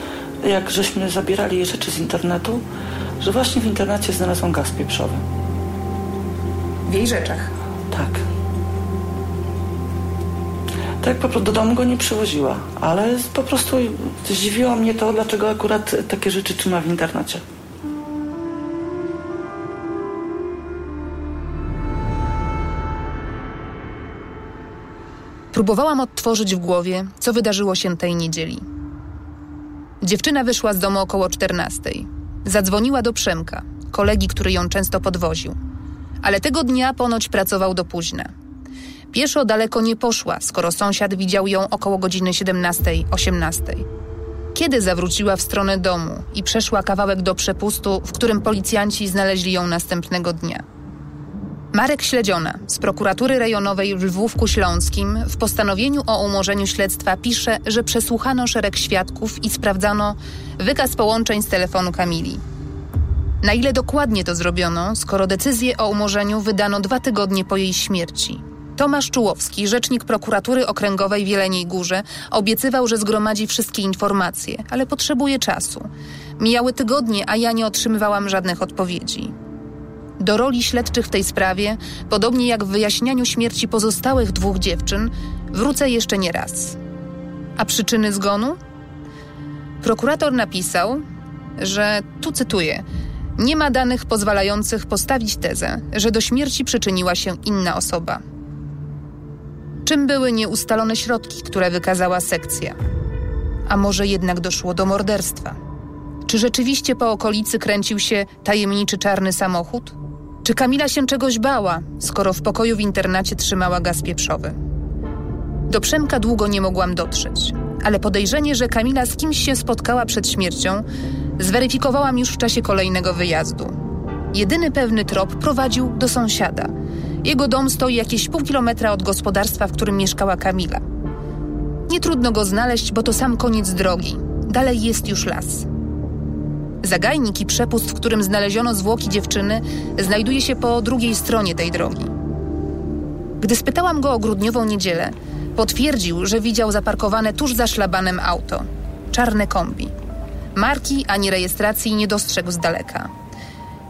jak żeśmy zabierali jej rzeczy z internetu, że właśnie w internecie znalazłam gaz pieprzowy. W jej rzeczach? Tak. Tak po prostu do domu go nie przywoziła, ale po prostu zdziwiło mnie to, dlaczego akurat takie rzeczy trzyma w internecie. Próbowałam odtworzyć w głowie, co wydarzyło się tej niedzieli. Dziewczyna wyszła z domu około czternastej. Zadzwoniła do Przemka, kolegi, który ją często podwoził. Ale tego dnia ponoć pracował do późna. Pieszo daleko nie poszła, skoro sąsiad widział ją około godziny siedemnastej osiemnastej. Kiedy zawróciła w stronę domu i przeszła kawałek do przepustu, w którym policjanci znaleźli ją następnego dnia. Marek Śledziona z prokuratury rejonowej w Lwówku Śląskim w postanowieniu o umorzeniu śledztwa pisze, że przesłuchano szereg świadków i sprawdzano wykaz połączeń z telefonu Kamili. Na ile dokładnie to zrobiono, skoro decyzję o umorzeniu wydano dwa tygodnie po jej śmierci? Tomasz Czułowski, rzecznik prokuratury okręgowej w Jeleniej Górze, obiecywał, że zgromadzi wszystkie informacje, ale potrzebuje czasu. Mijały tygodnie, a ja nie otrzymywałam żadnych odpowiedzi. Do roli śledczych w tej sprawie, podobnie jak w wyjaśnianiu śmierci pozostałych dwóch dziewczyn, wrócę jeszcze nie raz. A przyczyny zgonu? Prokurator napisał, że, tu cytuję, nie ma danych pozwalających postawić tezę, że do śmierci przyczyniła się inna osoba. Czym były nieustalone środki, które wykazała sekcja? A może jednak doszło do morderstwa? Czy rzeczywiście po okolicy kręcił się tajemniczy czarny samochód? Czy Kamila się czegoś bała, skoro w pokoju w internacie trzymała gaz pieprzowy? Do Przemka długo nie mogłam dotrzeć, ale podejrzenie, że Kamila z kimś się spotkała przed śmiercią, zweryfikowałam już w czasie kolejnego wyjazdu. Jedyny pewny trop prowadził do sąsiada. Jego dom stoi jakieś pół kilometra od gospodarstwa, w którym mieszkała Kamila. Nie trudno go znaleźć, bo to sam koniec drogi. Dalej jest już las. Zagajnik i przepust, w którym znaleziono zwłoki dziewczyny, znajduje się po drugiej stronie tej drogi. Gdy spytałam go o grudniową niedzielę, potwierdził, że widział zaparkowane tuż za szlabanem auto. Czarne kombi. Marki ani rejestracji nie dostrzegł z daleka.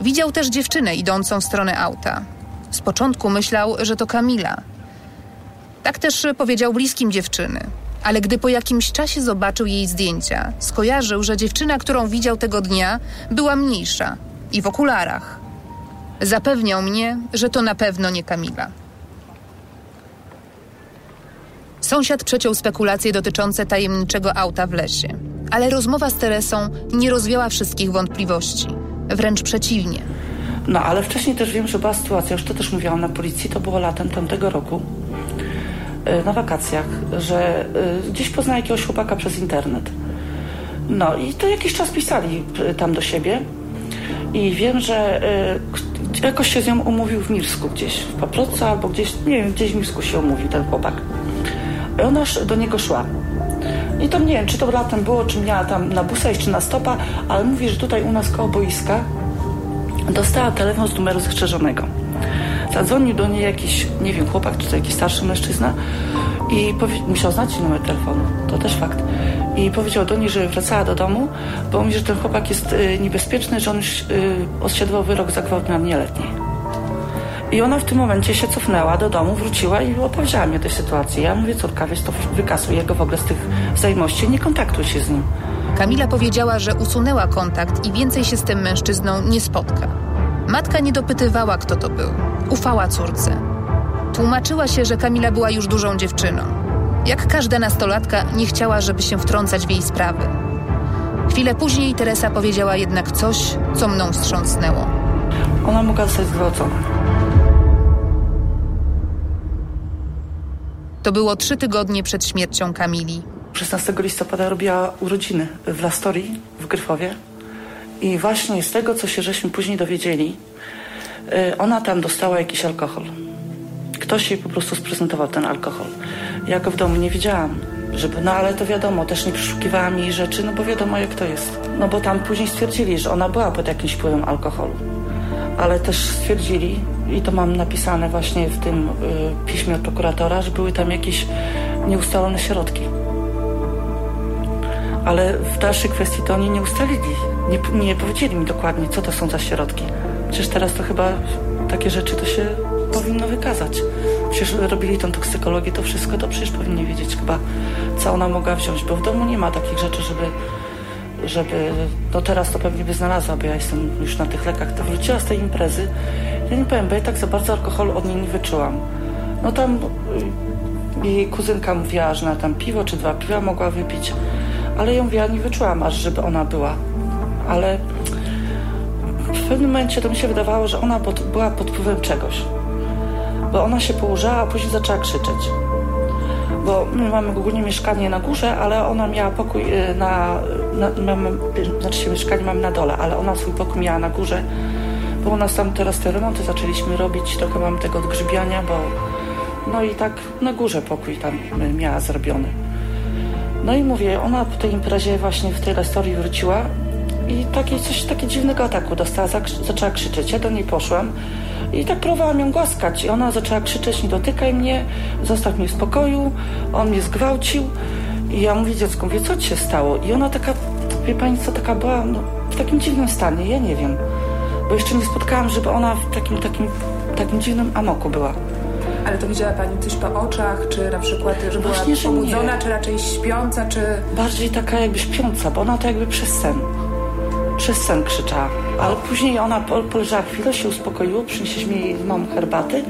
Widział też dziewczynę idącą w stronę auta. Z początku myślał, że to Kamila. Tak też powiedział bliskim dziewczyny. Ale gdy po jakimś czasie zobaczył jej zdjęcia, skojarzył, że dziewczyna, którą widział tego dnia, była mniejsza i w okularach. Zapewniał mnie, że to na pewno nie Kamila. Sąsiad przeciął spekulacje dotyczące tajemniczego auta w lesie, ale rozmowa z Teresą nie rozwiała wszystkich wątpliwości. Wręcz przeciwnie. No, ale wcześniej też wiem, że była sytuacja, już to też mówiłam na policji, to było latem tamtego roku. Na wakacjach, że y, gdzieś poznała jakiegoś chłopaka przez internet. No i to jakiś czas pisali y, tam do siebie i wiem, że y, jakoś się z nią umówił w Mirsku gdzieś, w Paproce albo gdzieś, nie wiem, gdzieś w Mirsku się umówił ten chłopak. I ona do niego szła. I to nie wiem, czy to latem było, czy miała tam na busa czy na stopa, ale mówi, że tutaj u nas koło boiska dostała telefon z numeru zastrzeżonego. Zadzwonił do niej jakiś, nie wiem, chłopak, czy to jakiś starszy mężczyzna i powie- musiał znać numer telefonu, to też fakt. I powiedział do niej, że wracała do domu, bo mówi, że ten chłopak jest y, niebezpieczny, że on już y, odsiadł wyrok za gwałt na nieletniej. I ona w tym momencie się cofnęła do domu, wróciła i opowiedziała mi o tej sytuacji. Ja mówię, córka, wiesz, to wykasuj go w ogóle z tych zajmości, nie kontaktuj się z nim. Kamila powiedziała, że usunęła kontakt i więcej się z tym mężczyzną nie spotka. Matka nie dopytywała, kto to był. Ufała córce. Tłumaczyła się, że Kamila była już dużą dziewczyną. Jak każda nastolatka nie chciała, żeby się wtrącać w jej sprawy. Chwilę później Teresa powiedziała jednak coś, co mną wstrząsnęło. Ona mogła zostać zwrócona. To było trzy tygodnie przed śmiercią Kamili. szesnastego listopada robiła urodziny w Lastorii, w Gryfowie. I właśnie z tego, co się żeśmy później dowiedzieli, ona tam dostała jakiś alkohol. Ktoś jej po prostu sprezentował ten alkohol. Ja go w domu nie widziałam, żeby, no ale to wiadomo, też nie przeszukiwałam jej rzeczy, no bo wiadomo jak to jest. No bo tam później stwierdzili, że ona była pod jakimś wpływem alkoholu. Ale też stwierdzili, i to mam napisane właśnie w tym y, piśmie od prokuratora, że były tam jakieś nieustalone środki. Ale w dalszej kwestii to oni nie ustalili. Nie, nie powiedzieli mi dokładnie, co to są za środki. Przecież teraz to chyba takie rzeczy to się powinno wykazać. Przecież robili tą toksykologię, to wszystko, to przecież powinni wiedzieć chyba, co ona mogła wziąć, bo w domu nie ma takich rzeczy, żeby... żeby no teraz to pewnie by znalazła, bo ja jestem już na tych lekach. To wróciła z tej imprezy. Ja nie powiem, bo ja tak za bardzo alkoholu od niej nie wyczułam. No tam jej kuzynka mówiła, że na tam piwo czy dwa piwa mogła wypić, ale ją ja nie wyczułam aż, żeby ona była. Ale w pewnym momencie to mi się wydawało, że ona pod, była pod wpływem czegoś. Bo ona się położyła, a później zaczęła krzyczeć. Bo my mamy ogólnie mieszkanie na górze, ale ona miała pokój na... na mamy, znaczy mieszkanie mamy na dole, ale ona swój pokój miała na górze. Bo u nas tam teraz te remonty zaczęliśmy robić, trochę mamy tego odgrzybiania, bo... No i tak na górze pokój tam miała zrobiony. No i mówię, ona po tej imprezie właśnie w tej restauracji wróciła i taki, coś takiego dziwnego ataku dostała, zaczęła krzyczeć. Ja do niej poszłam i tak próbowałam ją głaskać i ona zaczęła krzyczeć, nie dotykaj mnie, zostaw mnie w spokoju, on mnie zgwałcił. I ja mówię dziecku, mówię, co ci się stało? I ona taka, wie pani co, taka była no, w takim dziwnym stanie, ja nie wiem, bo jeszcze nie spotkałam, żeby ona w takim, takim, takim dziwnym amoku była. Ale to widziała pani coś po oczach, czy na przykład, że była pobudzona, czy raczej śpiąca, czy... Bardziej taka jakby śpiąca, bo ona to jakby przez sen. Przez sen krzyczała. Ale później ona poleżała chwilę, się uspokoiła, przynieśliśmy jej mam herbaty.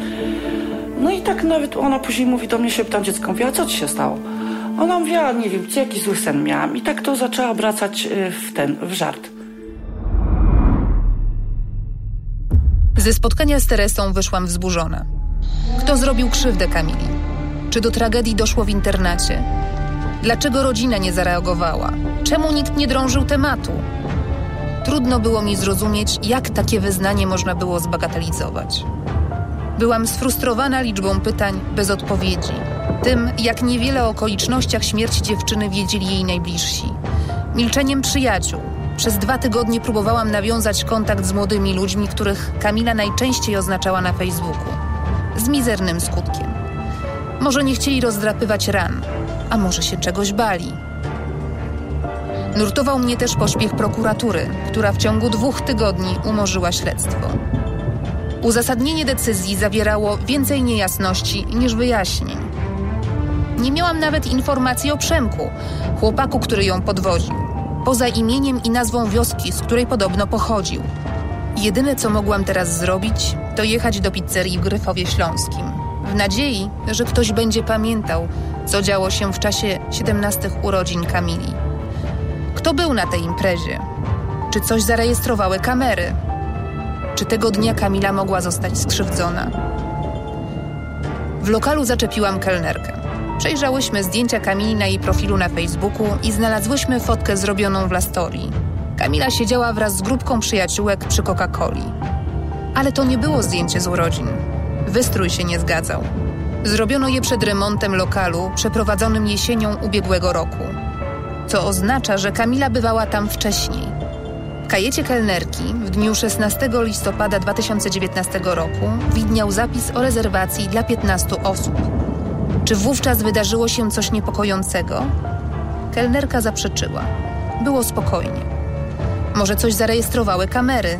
No i tak nawet ona później mówi do mnie, się pytam dziecko, mówiła, co ci się stało? Ona mówiła, nie wiem, jaki zły sen miałam. I tak to zaczęła obracać w ten, w żart. Ze spotkania z Teresą wyszłam wzburzona. Kto zrobił krzywdę Kamili? Czy do tragedii doszło w internacie? Dlaczego rodzina nie zareagowała? Czemu nikt nie drążył tematu? Trudno było mi zrozumieć, jak takie wyznanie można było zbagatelizować. Byłam sfrustrowana liczbą pytań bez odpowiedzi. Tym, jak niewiele o okolicznościach śmierci dziewczyny wiedzieli jej najbliżsi. Milczeniem przyjaciół. Przez dwa tygodnie próbowałam nawiązać kontakt z młodymi ludźmi, których Kamila najczęściej oznaczała na Facebooku. Z mizernym skutkiem. Może nie chcieli rozdrapywać ran, a może się czegoś bali. Nurtował mnie też pośpiech prokuratury, która w ciągu dwóch tygodni umorzyła śledztwo. Uzasadnienie decyzji zawierało więcej niejasności niż wyjaśnień. Nie miałam nawet informacji o Przemku, chłopaku, który ją podwoził, poza imieniem i nazwą wioski, z której podobno pochodził. Jedyne, co mogłam teraz zrobić, to jechać do pizzerii w Gryfowie Śląskim, w nadziei, że ktoś będzie pamiętał, co działo się w czasie siedemnastych urodzin Kamili. Kto był na tej imprezie? Czy coś zarejestrowały kamery? Czy tego dnia Kamila mogła zostać skrzywdzona? W lokalu zaczepiłam kelnerkę. Przejrzałyśmy zdjęcia Kamili na jej profilu na Facebooku i znalazłyśmy fotkę zrobioną w Lastorii. Kamila siedziała wraz z grupką przyjaciółek przy Coca-Coli. Ale to nie było zdjęcie z urodzin. Wystrój się nie zgadzał. Zrobiono je przed remontem lokalu przeprowadzonym jesienią ubiegłego roku. Co oznacza, że Kamila bywała tam wcześniej. kajecie kelnerki w dniu szesnastego listopada dwa tysiące dziewiętnastego roku widniał zapis o rezerwacji dla piętnastu osób. Czy wówczas wydarzyło się coś niepokojącego? Kelnerka zaprzeczyła. Było spokojnie. Może coś zarejestrowały kamery.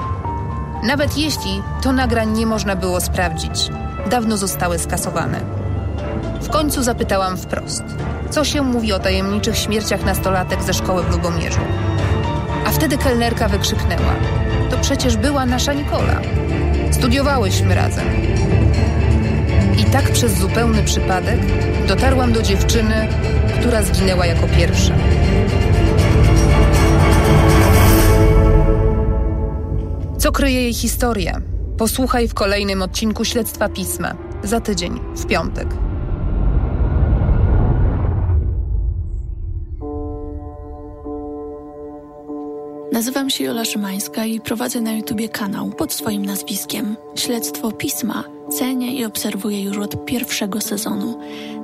Nawet jeśli, to nagrań nie można było sprawdzić. Dawno zostały skasowane. W końcu zapytałam wprost, co się mówi o tajemniczych śmierciach nastolatek ze szkoły w Lubomierzu. A wtedy kelnerka wykrzyknęła: to przecież była nasza Nikola. Studiowałyśmy razem. I tak przez zupełny przypadek dotarłam do dziewczyny, która zginęła jako pierwsza. Co kryje jej historia? Posłuchaj w kolejnym odcinku Śledztwa Pisma. Za tydzień, w piątek. Nazywam się Jola Szymańska i prowadzę na YouTubie kanał pod swoim nazwiskiem Śledztwo Pisma. Cenię i obserwuję już od pierwszego sezonu.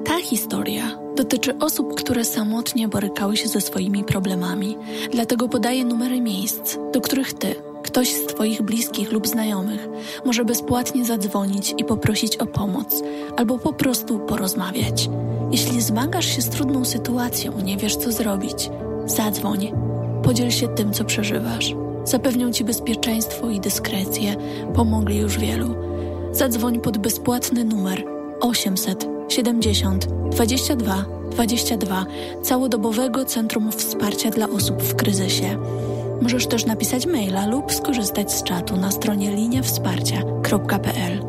Ta historia dotyczy osób, które samotnie borykały się ze swoimi problemami. Dlatego podaję numery miejsc, do których ty, ktoś z twoich bliskich lub znajomych, może bezpłatnie zadzwonić i poprosić o pomoc albo po prostu porozmawiać. Jeśli zmagasz się z trudną sytuacją, nie wiesz co zrobić, zadzwoń. Podziel się tym, co przeżywasz. Zapewnią ci bezpieczeństwo i dyskrecję. Pomogli już wielu. Zadzwoń pod bezpłatny numer osiemset siedemdziesiąt dwadzieścia dwa dwadzieścia dwa całodobowego Centrum Wsparcia dla Osób w Kryzysie. Możesz też napisać maila lub skorzystać z czatu na stronie linia wsparcia kropka p l.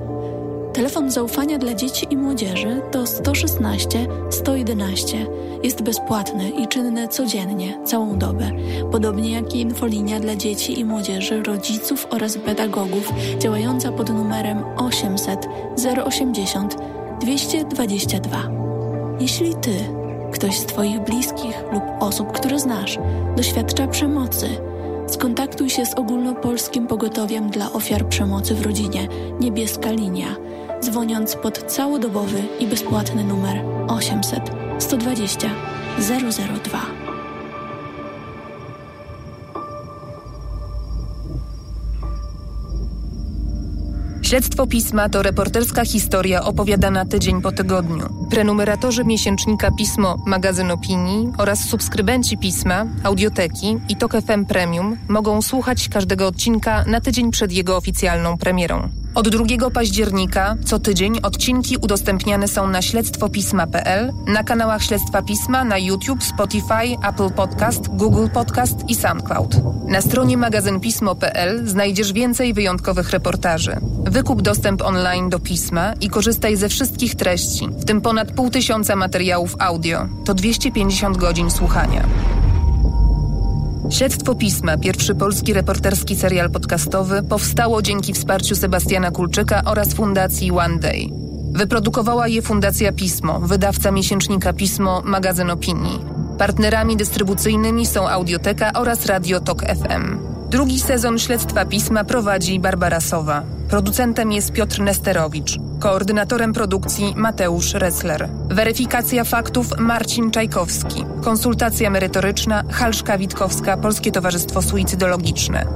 Telefon zaufania dla dzieci i młodzieży to sto szesnaście sto jedenaście. Jest bezpłatny i czynny codziennie, całą dobę. Podobnie jak i infolinia dla dzieci i młodzieży, rodziców oraz pedagogów działająca pod numerem osiemset zero osiemdziesiąt dwieście dwadzieścia dwa. Jeśli ty, ktoś z twoich bliskich lub osób, które znasz, doświadcza przemocy, skontaktuj się z Ogólnopolskim Pogotowiem dla Ofiar Przemocy w Rodzinie Niebieska Linia, dzwoniąc pod całodobowy i bezpłatny numer osiemset sto dwadzieścia zero zero dwa. Śledztwo Pisma to reporterska historia opowiadana tydzień po tygodniu. Prenumeratorzy miesięcznika Pismo, magazyn opinii oraz subskrybenci Pisma, Audioteki i Tok F M Premium mogą słuchać każdego odcinka na tydzień przed jego oficjalną premierą. Od drugiego października co tydzień odcinki udostępniane są na śledztwo pisma kropka p l, na kanałach Śledztwa Pisma, na YouTube, Spotify, Apple Podcast, Google Podcast i SoundCloud. Na stronie magazyn pismo kropka p l znajdziesz więcej wyjątkowych reportaży. Wykup dostęp online do Pisma i korzystaj ze wszystkich treści, w tym ponad pół tysiąca materiałów audio. To dwieście pięćdziesiąt godzin słuchania. Śledztwo Pisma, pierwszy polski reporterski serial podcastowy, powstało dzięki wsparciu Sebastiana Kulczyka oraz Fundacji One Day. Wyprodukowała je Fundacja Pismo, wydawca miesięcznika Pismo, magazyn opinii. Partnerami dystrybucyjnymi są Audioteka oraz Radio Tok F M. Drugi sezon Śledztwa Pisma prowadzi Barbara Sowa. Producentem jest Piotr Nesterowicz. Koordynatorem produkcji Mateusz Ressler. Weryfikacja faktów Marcin Czajkowski. Konsultacja merytoryczna Halszka Witkowska, Polskie Towarzystwo Suicydologiczne.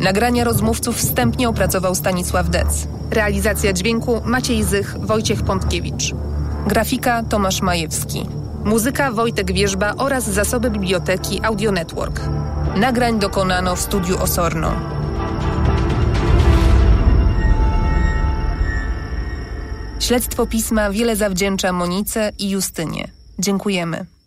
Nagrania rozmówców wstępnie opracował Stanisław Dec. Realizacja dźwięku Maciej Zych, Wojciech Pątkiewicz. Grafika Tomasz Majewski. Muzyka Wojtek Wierzba oraz zasoby biblioteki Audio Network. Nagrań dokonano w studiu Osorno. Śledztwo Pisma wiele zawdzięcza Monice i Justynie. Dziękujemy.